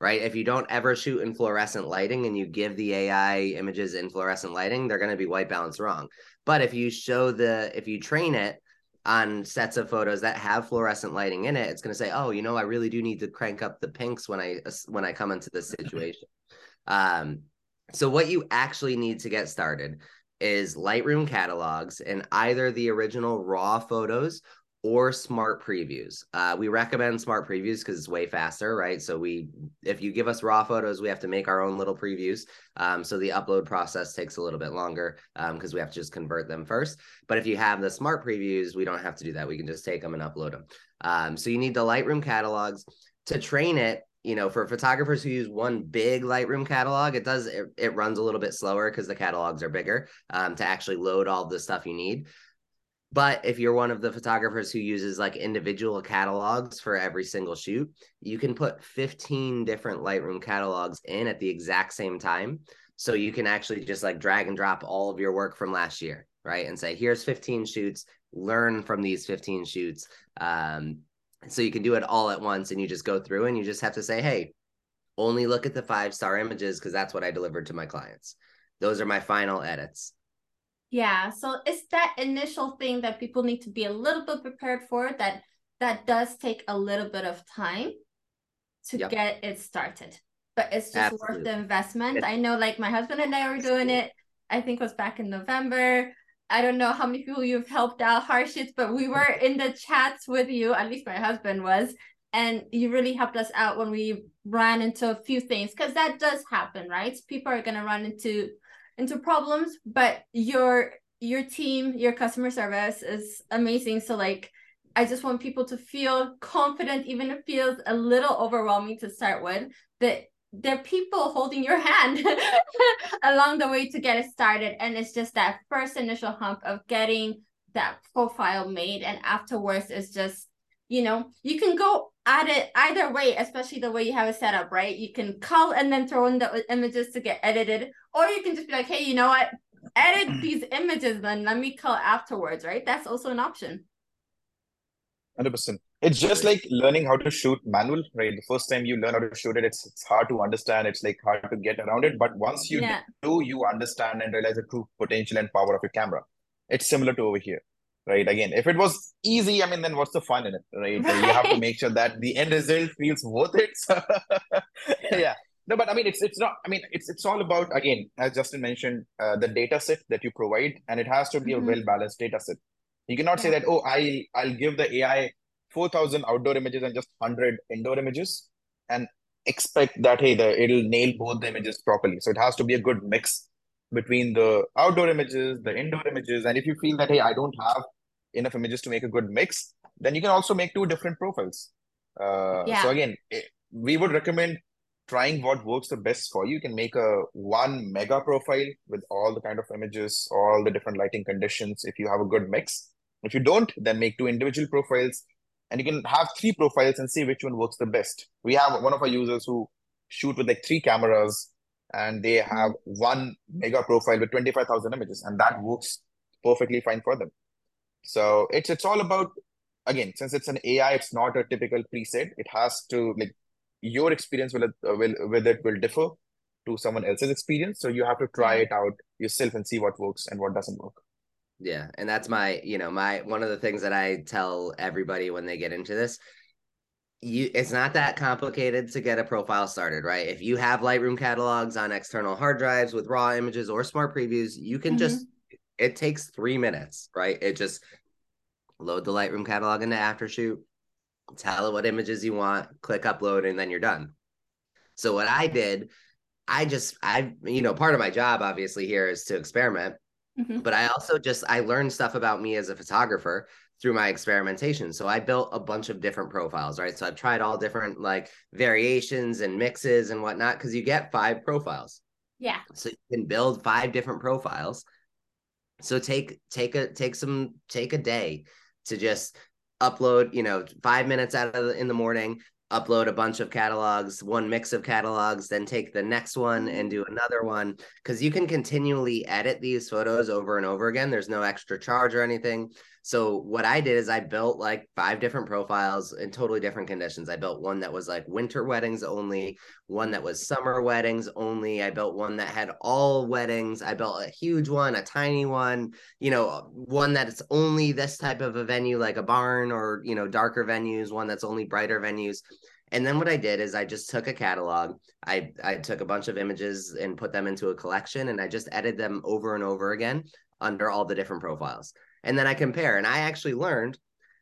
right? If you don't ever shoot in fluorescent lighting and you give the AI images in fluorescent lighting, they're going to be white balance wrong. But if you train it on sets of photos that have fluorescent lighting in it, it's going to say, oh, you know, I really do need to crank up the pinks when I come into this situation. So what you actually need to get started is Lightroom catalogs and either the original raw photos or smart previews. We recommend smart previews because it's way faster, right? So if you give us raw photos, we have to make our own little previews. So the upload process takes a little bit longer because we have to just convert them first. But if you have the smart previews, we don't have to do that. We can just take them and upload them. So you need the Lightroom catalogs to train it. You know, for photographers who use one big Lightroom catalog, it runs a little bit slower because the catalogs are bigger to actually load all the stuff you need. But if you're one of the photographers who uses like individual catalogs for every single shoot, you can put 15 different Lightroom catalogs in at the exact same time. So you can actually just like drag and drop all of your work from last year, right? And say, here's 15 shoots, learn from these 15 shoots. So you can do it all at once and you just go through and you just have to say, hey, only look at the 5-star images because that's what I delivered to my clients. Those are my final edits. Yeah. So it's that initial thing that people need to be a little bit prepared for that does take a little bit of time to get it started, but it's just worth the investment. I know like my husband and I were doing it, I think it was back in November. I don't know how many people you've helped out, Harshit, but we were in the chats with you, at least my husband was, and you really helped us out when we ran into a few things, because that does happen, right? People are going to run into problems, but your team, your customer service is amazing. So like, I just want people to feel confident, even if it feels a little overwhelming to start with, that there are people holding your hand along the way to get it started. And it's just that first initial hump of getting that profile made. And afterwards, it's just, you know, you can go at it either way, especially the way you have it set up, right? You can cull and then throw in the images to get edited, or you can just be like, hey, you know what? Edit these images, then let me cull afterwards, right? That's also an option. 100%. It's just like learning how to shoot manual, right? The first time you learn how to shoot it, it's hard to understand. It's like hard to get around it. But once you do, you understand and realize the true potential and power of your camera. It's similar to over here, right? Again, if it was easy, I mean, then what's the fun in it, right? You have to make sure that the end result feels worth it. So, yeah. No, but I mean, it's not, I mean, it's all about, again, as Justin mentioned, the data set that you provide, and it has to be a well-balanced data set. You cannot say that, oh, I'll give the AI 4,000 outdoor images and just 100 indoor images and expect that, hey, it'll nail both the images properly. So it has to be a good mix between the outdoor images, the indoor images. And if you feel that, hey, I don't have enough images to make a good mix, then you can also make two different profiles. So again, we would recommend trying what works the best for you. You can make a one mega profile with all the kind of images, all the different lighting conditions, if you have a good mix. If you don't, then make two individual profiles. And you can have three profiles and see which one works the best. We have one of our users who shoot with like 3 cameras and they have one mega profile with 25,000 images, and that works perfectly fine for them. So it's all about, again, since it's an AI, it's not a typical preset. It has to, like, your experience with it will differ to someone else's experience. So you have to try it out yourself and see what works and what doesn't work. Yeah. And that's my, you know, one of the things that I tell everybody when they get into this, it's not that complicated to get a profile started, right? If you have Lightroom catalogs on external hard drives with raw images or smart previews, you can just, it takes 3 minutes, right? It just load the Lightroom catalog into Aftershoot, tell it what images you want, click upload, and then you're done. So what I did, I you know, part of my job obviously here is to experiment, but I also just, I learned stuff about me as a photographer through my experimentation. So I built a bunch of different profiles, right? So I've tried all different like variations and mixes and whatnot, because you get 5 profiles. Yeah. So you can build 5 different profiles. So take a day to just upload, you know, 5 minutes out of in the morning, upload a bunch of catalogs, one mix of catalogs, then take the next one and do another one, because you can continually edit these photos over and over again. There's no extra charge or anything. So what I did is I built like 5 different profiles in totally different conditions. I built one that was like winter weddings only, one that was summer weddings only. I built one that had all weddings. I built a huge one, a tiny one, you know, one that's only this type of a venue, like a barn or, you know, darker venues, one that's only brighter venues. And then what I did is I just took a catalog. I took a bunch of images and put them into a collection, and I just edited them over and over again under all the different profiles. And then I compare, and I actually learned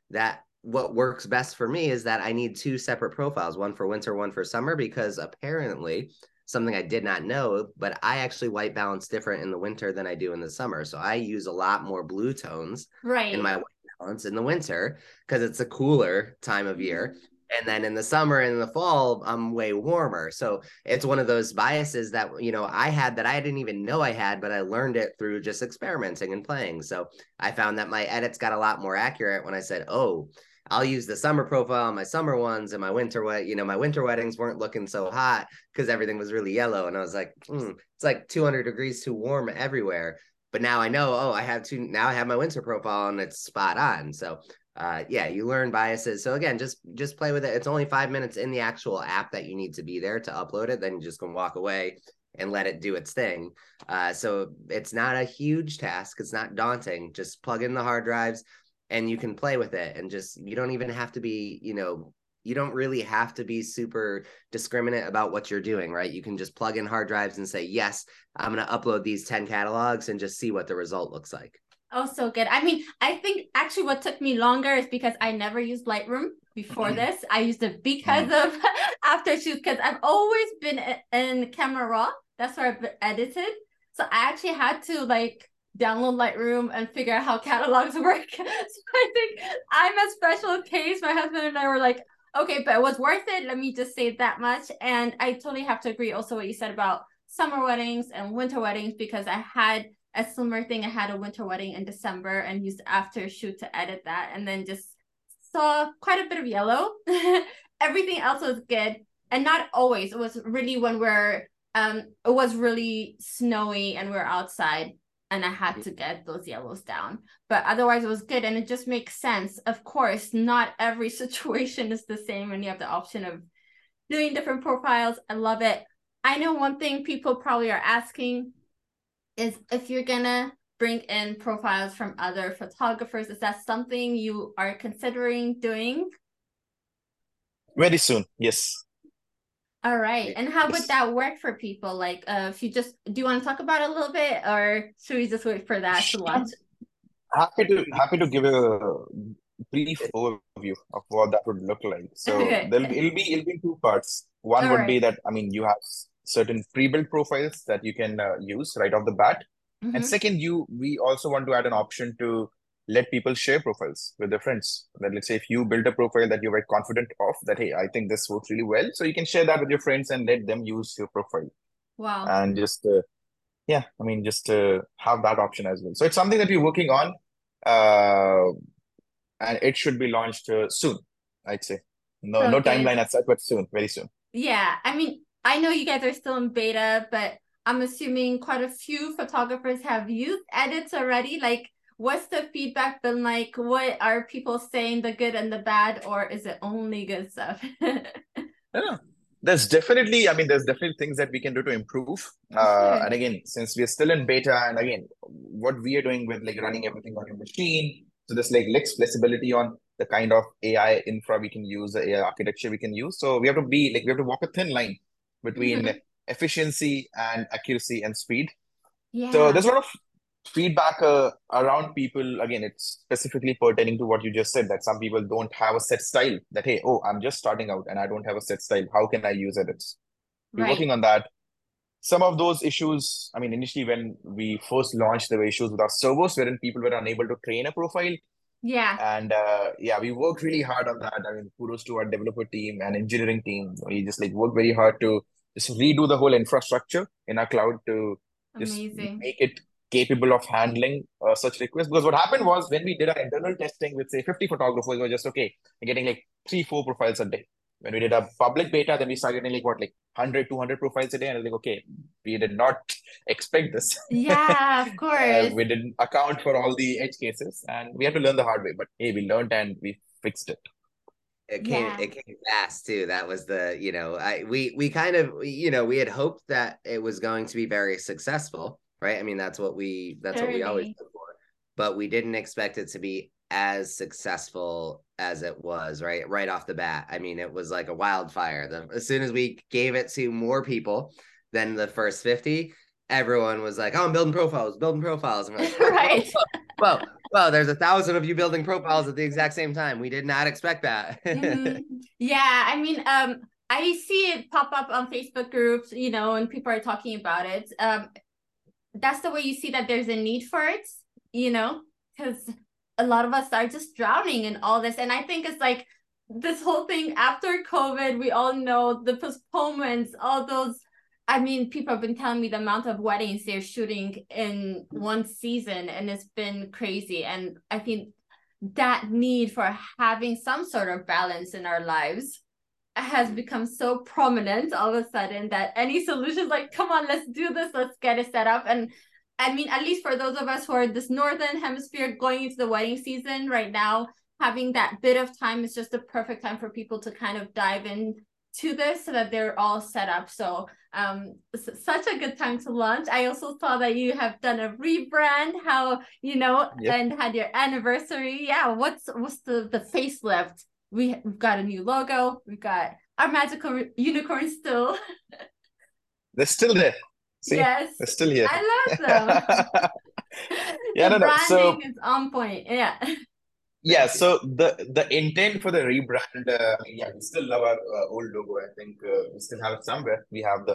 that what works best for me is that I need 2 separate profiles, one for winter, one for summer, because apparently something I did not know, but I actually white balance different in the winter than I do in the summer. So I use a lot more blue tones in my white balance in the winter, because it's a cooler time of year. And then in the summer and in the fall, I'm way warmer. So it's one of those biases that, you know, I had that I didn't even know I had, but I learned it through just experimenting and playing. So I found that my edits got a lot more accurate when I said, oh, I'll use the summer profile on my summer ones, and my winter, you know, my winter weddings weren't looking so hot because everything was really yellow. And I was like, it's like 200 degrees too warm everywhere. But now I know, oh, I have to, now I have my winter profile and it's spot on. So yeah, you learn biases. So again, just play with it. It's only 5 minutes in the actual app that you need to be there to upload it. Then you just can walk away and let it do its thing. So it's not a huge task. It's not daunting. Just plug in the hard drives and you can play with it, and just, you don't even have to be, you know, you don't really have to be super discriminate about what you're doing, right? You can just plug in hard drives and say, yes, I'm going to upload these 10 catalogs and just see what the result looks like. Oh, so good. I mean, I think actually what took me longer is because I never used Lightroom before this. I used it because of Aftershoot, because I've always been in Camera Raw. That's where I've edited. So I actually had to like download Lightroom and figure out how catalogs work. So I think I'm a special case. My husband and I were like, okay, but it was worth it. Let me just say that much. And I totally have to agree also what you said about summer weddings and winter weddings, because I had a similar thing. I had a winter wedding in December and used Aftershoot to edit that, and then just saw quite a bit of yellow. Everything else was good. And not always. It was really when we're, it was really snowy and we're outside, and I had to get those yellows down. But otherwise it was good. And it just makes sense. Of course, not every situation is the same, and you have the option of doing different profiles. I love it. I know one thing people probably are asking is if you're gonna bring in profiles from other photographers, is that something you are considering doing? Very soon, yes. All right, and how would that work for people? Like, if you just, do you want to talk about it a little bit, or should we just wait for that to launch? Happy to give a brief overview of what that would look like. So it'll be in 2 parts. One would be that, I mean, you have certain pre-built profiles that you can use right off the bat. And second, we also want to add an option to let people share profiles with their friends. That, let's say if you build a profile that you're very confident of, that, hey, I think this works really well. So you can share that with your friends and let them use your profile. Wow. And just, yeah, I mean, just have that option as well. So it's something that we're working on, and it should be launched soon, I'd say. No timeline as such, but soon, very soon. Yeah, I mean, I know you guys are still in beta, but I'm assuming quite a few photographers have used edits already. Like, what's the feedback been like? What are people saying, the good and the bad, or is it only good stuff? Yeah, there's definitely things that we can do to improve. And again, since we're still in beta, and again, what we are doing with like running everything on your machine, so there's like less flexibility on the kind of AI infra we can use, the AI architecture we can use. So we have to be like, we have to walk a thin line between efficiency and accuracy and speed. Yeah. So there's a lot of feedback around people. Again, it's specifically pertaining to what you just said, that some people don't have a set style, that, hey, oh, I'm just starting out and I don't have a set style. How can I use edits? We're working on that. Some of those issues, I mean, initially when we first launched, there were issues with our servers wherein people were unable to train a profile. Yeah. And yeah, we worked really hard on that. I mean, kudos to our developer team and engineering team. We just like worked very hard to just redo the whole infrastructure in our cloud to just make it capable of handling such requests. Because what happened was, when we did our internal testing with say 50 photographers, we were just okay, we're getting like 3-4 profiles a day. When we did a public beta, then we started getting like what, like 100-200 profiles a day, and I was like, okay, we did not expect this. Yeah, of course. We didn't account for all the edge cases, and we had to learn the hard way. But hey, we learned and we fixed it. It came fast too. That was the, you know, we kind of, you know, we had hoped that it was going to be very successful, right? I mean, that's what we always look for, but we didn't expect it to be as successful as it was right off the bat. I mean, it was like a wildfire. As soon as we gave it to more people than the first 50, everyone was like, oh, I'm building profiles. And we're like, right. Well, there's 1,000 of you building profiles at the exact same time. We did not expect that. Yeah. I mean, I see it pop up on Facebook groups, you know, and people are talking about it. That's the way you see that there's a need for it, you know, because a lot of us are just drowning in all this. And I think it's like this whole thing after COVID, we all know the postponements, all those. I mean, people have been telling me the amount of weddings they're shooting in one season, and it's been crazy. And I think that need for having some sort of balance in our lives has become so prominent all of a sudden that any solutions like, come on, let's do this, let's get it set up. And I mean, at least for those of us who are this northern hemisphere going into the wedding season right now, having that bit of time is just the perfect time for people to kind of dive in to this so that they're all set up. So such a good time to launch. I also saw that you have done a rebrand, how, you know, and had your anniversary. Yeah, what's the facelift? We've got a new logo. We've got our magical unicorn still. They're still there. See, yes, they're still here. I love them. Yeah, the branding is on point. Yeah. Yeah, so the intent for the rebrand, yeah, we still love our old logo. I think we still have it somewhere.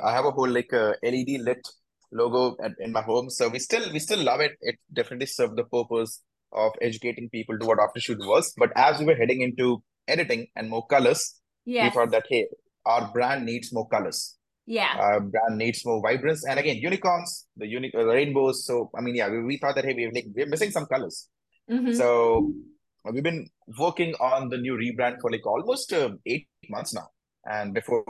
I have a whole like LED lit logo in my home, so we still love it. It definitely served the purpose of educating people to what Aftershoot was. But as we were heading into editing and more colors, we thought that, hey, our brand needs more colors. Yeah, our brand needs more vibrance, and again, unicorns, the rainbows. So I mean, yeah, we thought that, hey, we're missing some colors, so. We've been working on the new rebrand for like almost 8 months now. And before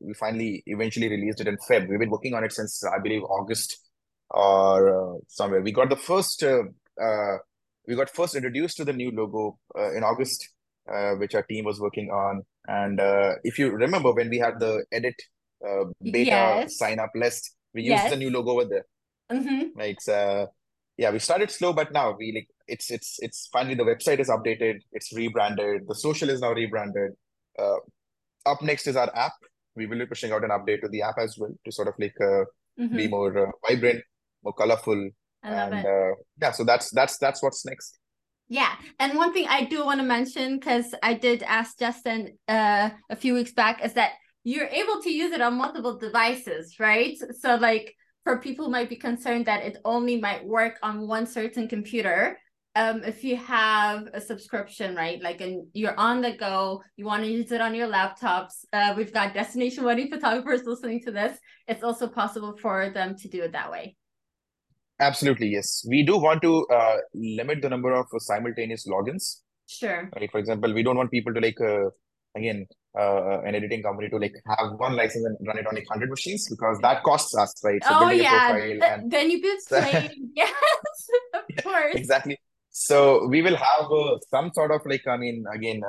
we finally eventually released it in Feb, we've been working on it since, I believe, August or somewhere. We got first introduced to the new logo in August, which our team was working on. And if you remember, when we had the edit beta sign up list, we used the new logo over there. Like, yeah, we started slow, but now we like, it's finally, the website is updated, it's rebranded, the social is now rebranded. Up next is our app. We will be pushing out an update to the app as well to sort of like be more vibrant, more colorful. I love it. Yeah, so that's what's next. Yeah, and one thing I do want to mention, because I did ask Justin a few weeks back, is that you're able to use it on multiple devices, right? So like, for people who might be concerned that it only might work on one certain computer, if you have a subscription, right? Like, and you're on the go, you want to use it on your laptops. We've got destination wedding photographers listening to this. It's also possible for them to do it that way. Absolutely, yes. We do want to limit the number of simultaneous logins. Sure. Right? For example, we don't want people to like, an editing company to like have one license and run it on like 100 machines, because that costs us, right? So then you build playing. Yes, of course. Exactly. So we will have some sort of like, I mean, again,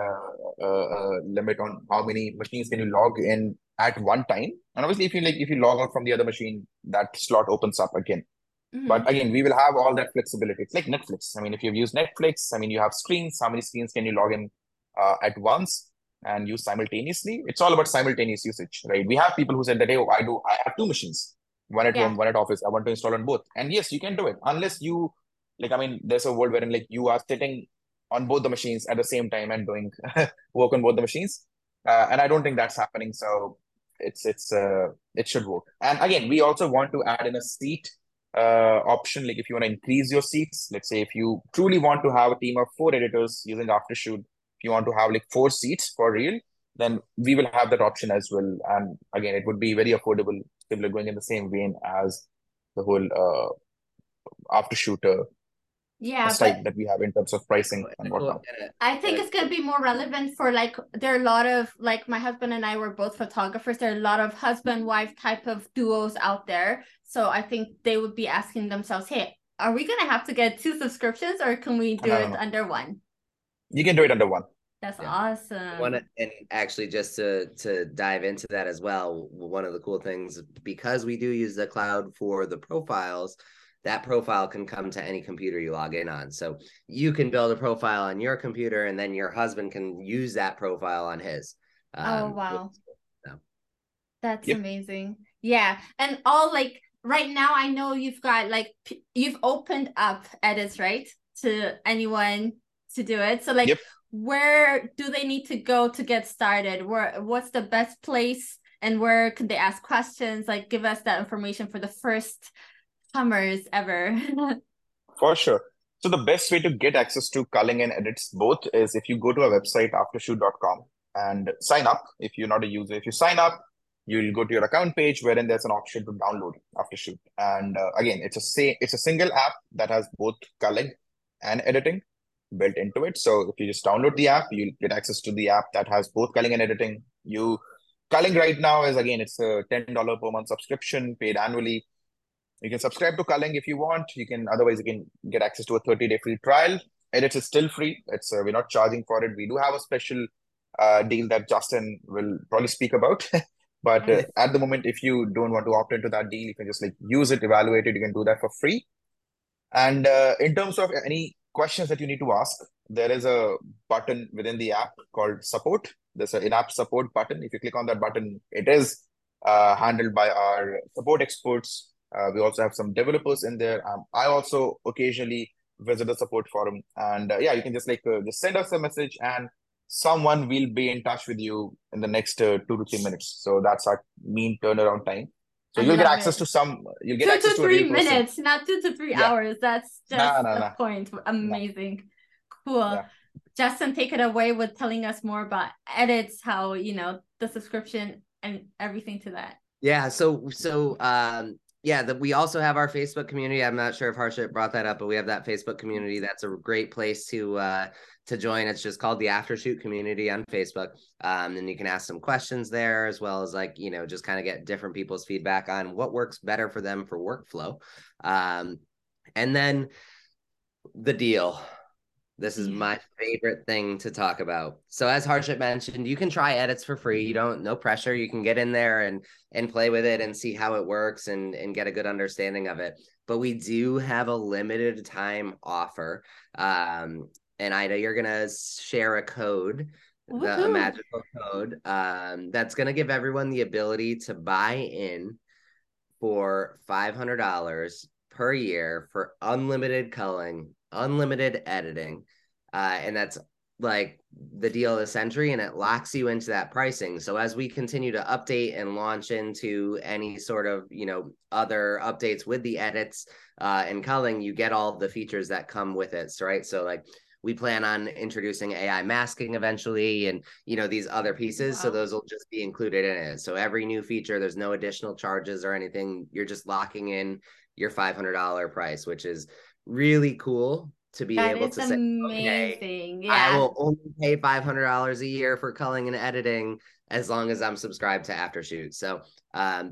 limit on how many machines can you log in at one time. And obviously, if you log out from the other machine, that slot opens up again. Mm-hmm. But again, we will have all that flexibility. It's like Netflix. I mean, if you've used Netflix, I mean, you have screens. How many screens can you log in at once and use simultaneously? It's all about simultaneous usage, right? We have people who said that, hey, I have two machines, one at home, one at office. I want to install on both. And yes, you can do it unless you, like, I mean, there's a world wherein like you are sitting on both the machines at the same time and doing work on both the machines. And I don't think that's happening. So it should work. And again, we also want to add in a seat option. Like if you want to increase your seats, let's say if you truly want to have a team of 4 editors using Aftershoot, if you want to have like 4 seats for real, then we will have that option as well. And again, it would be very affordable, similar, going in the same vein as the whole Aftershoot site that we have in terms of pricing and whatnot. I think it's going to be more relevant for like, there are a lot of, like my husband and I were both photographers. There are a lot of husband-wife type of duos out there. So I think they would be asking themselves, hey, are we going to have to get 2 subscriptions or can we do it under one? You can do it under one. That's awesome. And actually, just to dive into that as well, one of the cool things, because we do use the cloud for the profiles, that profile can come to any computer you log in on. So you can build a profile on your computer and then your husband can use that profile on his. That's amazing. Yeah. And all like right now, I know you've got like, you've opened up edits, right? To anyone to do it. So like, where do they need to go to get started? What's the best place and where can they ask questions? Like give us that information for the first comers ever. For sure. So the best way to get access to culling and edits both is if you go to our website, aftershoot.com, and sign up. If you're not a user, if you sign up, you'll go to your account page wherein there's an option to download Aftershoot. And again, it's a single app that has both culling and editing built into it. So if you just download the app, you'll get access to the app that has both culling and editing. Culling right now is, again, it's a $10 per month subscription paid annually. You can subscribe to culling if you want. You can, otherwise you can get access to a 30-day free trial. Edits is still free. We're not charging for it. We do have a special deal that Justin will probably speak about. But at the moment, if you don't want to opt into that deal, you can just like use it, evaluate it. You can do that for free. And in terms of any questions that you need to ask, there is a button within the app called support. There's an in-app support button. If you click on that button, it is handled by our support experts. We also have some developers in there. I also occasionally visit the support forum, and you can just like just send us a message, and someone will be in touch with you in the next 2 to 3 minutes. So that's our mean turnaround time. So you'll get access to some. You'll get 2 to 3 minutes, not 2 to 3 hours. That's just the point. Amazing, cool. Yeah. Justin, take it away with telling us more about edits, how the subscription and everything to that. Yeah. We also have our Facebook community. I'm not sure if Harshit brought that up, but we have that Facebook community. That's a great place to join. It's just called the Aftershoot community on Facebook. And you can ask some questions there, as well as just kind of get different people's feedback on what works better for them for workflow. And then the deal. This is my favorite thing to talk about. So as Harshit mentioned, you can try edits for free. No pressure. You can get in there and play with it and see how it works and get a good understanding of it. But we do have a limited time offer. And Ida, you're going to share a code, a magical code, that's going to give everyone the ability to buy in for $500 per year for unlimited culling, unlimited editing, and that's like the deal of the century, and it locks you into that pricing. So as we continue to update and launch into any sort of other updates with the edits and culling, you get all the features that come with it, right? So like we plan on introducing AI masking eventually, and these other pieces. Wow. So those will just be included in it. So every new feature, there's no additional charges or anything. You're just locking in your $500 price, which is really cool to be able to say, amazing. Okay, I will only pay $500 a year for culling and editing as long as I'm subscribed to Aftershoot. So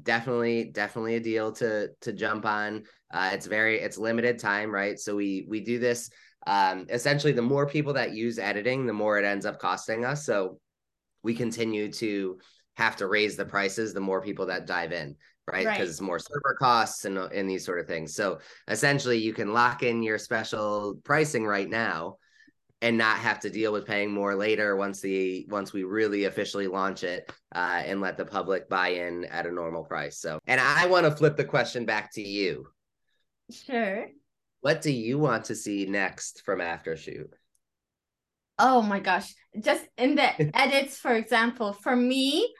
definitely a deal to jump on. It's limited time, right? So we do this, essentially the more people that use editing, the more it ends up costing us. So we continue to have to raise the prices the more people that dive in, right? Because it's more server costs and these sort of things. So essentially you can lock in your special pricing right now and not have to deal with paying more later once we really officially launch it and let the public buy in at a normal price. So, and I want to flip the question back to you. Sure. What do you want to see next from Aftershoot? Oh my gosh. Just in the edits, for example, for me,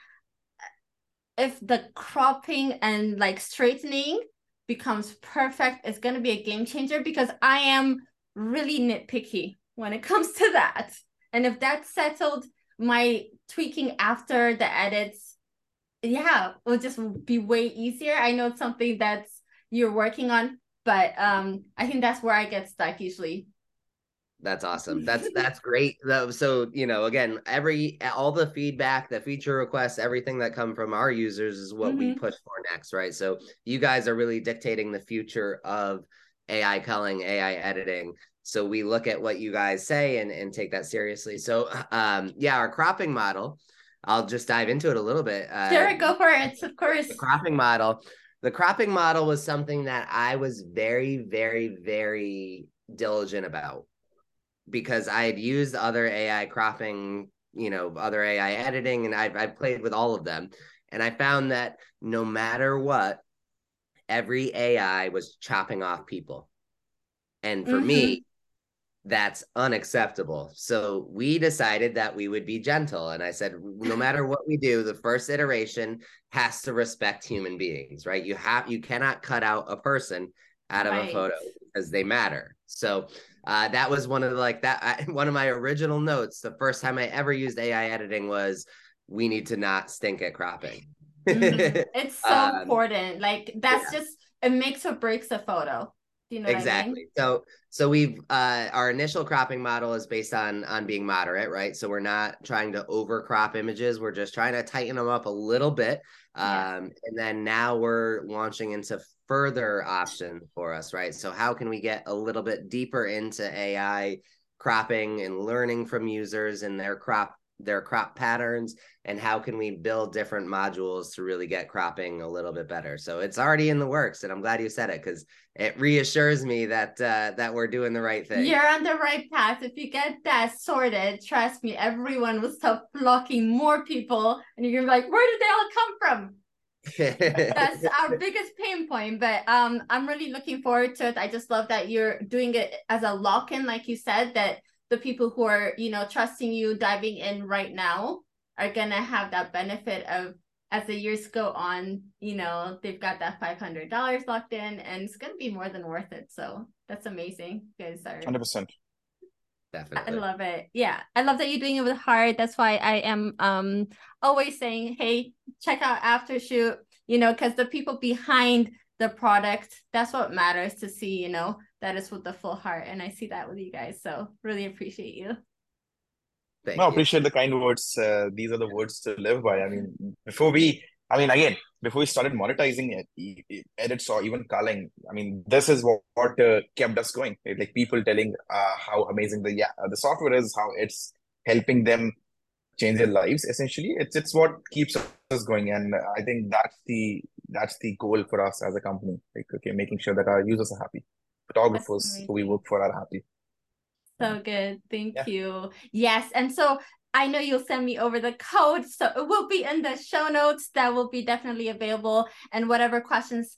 if the cropping and like straightening becomes perfect, it's going to be a game changer, because I am really nitpicky when it comes to that. And if that's settled, my tweaking after the edits, yeah, will just be way easier. I know it's something that's you're working on, but I think that's where I get stuck usually. That's awesome. That's great though. So, you know, again, all the feedback, the feature requests, everything that come from our users is what we push for next, right? So you guys are really dictating the future of AI culling, AI editing. So we look at what you guys say and take that seriously. So yeah, our cropping model, I'll just dive into it a little bit. Sure, go for it, of course. The cropping model was something that I was very, very, very diligent about, because I had used other AI cropping, you know, other AI editing, and I've played with all of them. And I found that no matter what, every AI was chopping off people. And for me, that's unacceptable. So we decided that we would be gentle. And I said, no matter what we do, the first iteration has to respect human beings, right? You cannot cut out a person out of a photo because they matter. So that was one of the, one of my original notes. The first time I ever used AI editing was, we need to not stink at cropping. It's so important. Like that's just, it makes or breaks a photo. You know exactly. I mean? So we've our initial cropping model is based on being moderate, right? So we're not trying to over crop images. We're just trying to tighten them up a little bit. And then now we're launching into further options for us, right? So how can we get a little bit deeper into AI cropping and learning from users and their crop patterns, and how can we build different modules to really get cropping a little bit better? So it's already in the works, and I'm glad you said it, because it reassures me that that we're doing the right thing. You're on the right path. If you get that sorted, trust me, everyone will stop blocking more people, and you're gonna be like, where did they all come from? That's our biggest pain point, but I'm really looking forward to it. I just love that you're doing it as a lock-in, like you said, that the people who are, you know, trusting you, diving in right now are going to have that benefit of, as the years go on, you know, they've got that $500 locked in, and it's going to be more than worth it. So that's amazing. You guys are 100%. Definitely. I love it. Yeah. I love that you're doing it with heart. That's why I am always saying, hey, check out Aftershoot, you know, because the people behind the product, that's what matters to see, you know, that is with the full heart. And I see that with you guys. So really appreciate you. Thank you. Appreciate the kind words. These are the words to live by. I mean, before we started monetizing it, edits or even culling, I mean, this is what kept us going. Right? Like people telling how amazing the software is, how it's helping them change their lives. Essentially, it's what keeps us going. And I think that's the goal for us as a company. Like, okay, making sure that our users are happy. Photographers who we work for are happy. So good. Thank you. Yes. And so I know you'll send me over the code. So it will be in the show notes. That will be definitely available. And whatever questions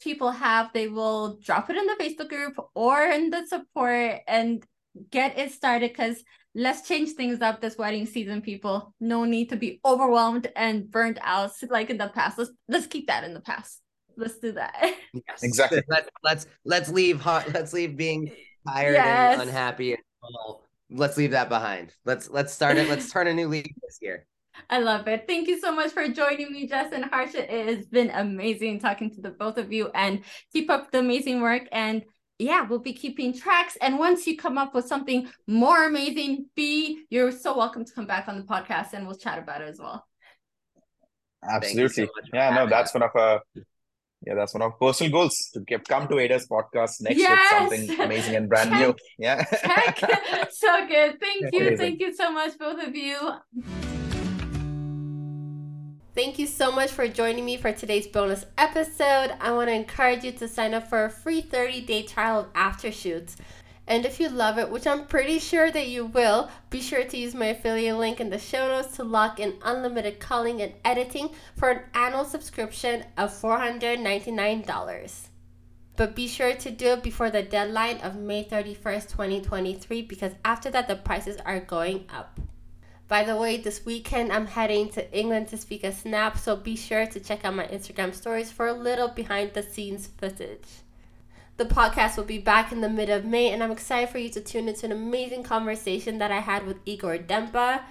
people have, they will drop it in the Facebook group or in the support and get it started, because let's change things up this wedding season, people. No need to be overwhelmed and burnt out like in the past. Let's keep that in the past. Let's do that. Yes. Exactly. Let's leave being tired and unhappy and full. Let's leave that behind. Let's start it. Let's turn a new leaf this year. I love it. Thank you so much for joining me, Justin, Harshit. It has been amazing talking to the both of you, and keep up the amazing work. And yeah, we'll be keeping tracks. And once you come up with something more amazing, you're so welcome to come back on the podcast, and we'll chat about it as well. Absolutely. So that's one of our personal goals, to come to Ada's podcast next with something amazing and brand new. Yeah. So good. Thank you. Amazing. Thank you so much, both of you. Thank you so much for joining me for today's bonus episode. I want to encourage you to sign up for a free 30-day trial of Aftershoot. And if you love it, which I'm pretty sure that you will, be sure to use my affiliate link in the show notes to lock in unlimited calling and editing for an annual subscription of $499. But be sure to do it before the deadline of May 31st, 2023, because after that, the prices are going up. By the way, this weekend, I'm heading to England to speak at Snap, so be sure to check out my Instagram stories for a little behind-the-scenes footage. The podcast will be back in the mid of May, and I'm excited for you to tune into an amazing conversation that I had with Igor Dempa.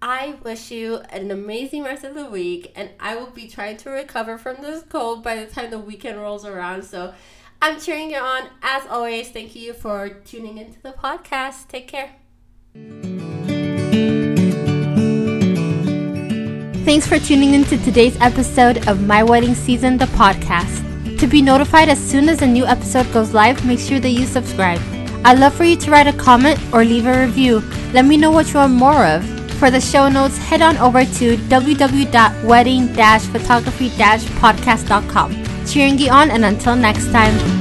I wish you an amazing rest of the week, and I will be trying to recover from this cold by the time the weekend rolls around, so I'm cheering you on. As always, thank you for tuning into the podcast. Take care. Thanks for tuning into today's episode of My Wedding Season, the podcast. To be notified as soon as a new episode goes live, make sure that you subscribe. I'd love for you to write a comment or leave a review. Let me know what you want more of. For the show notes, head on over to www.wedding-photography-podcast.com. Cheering you on, and until next time.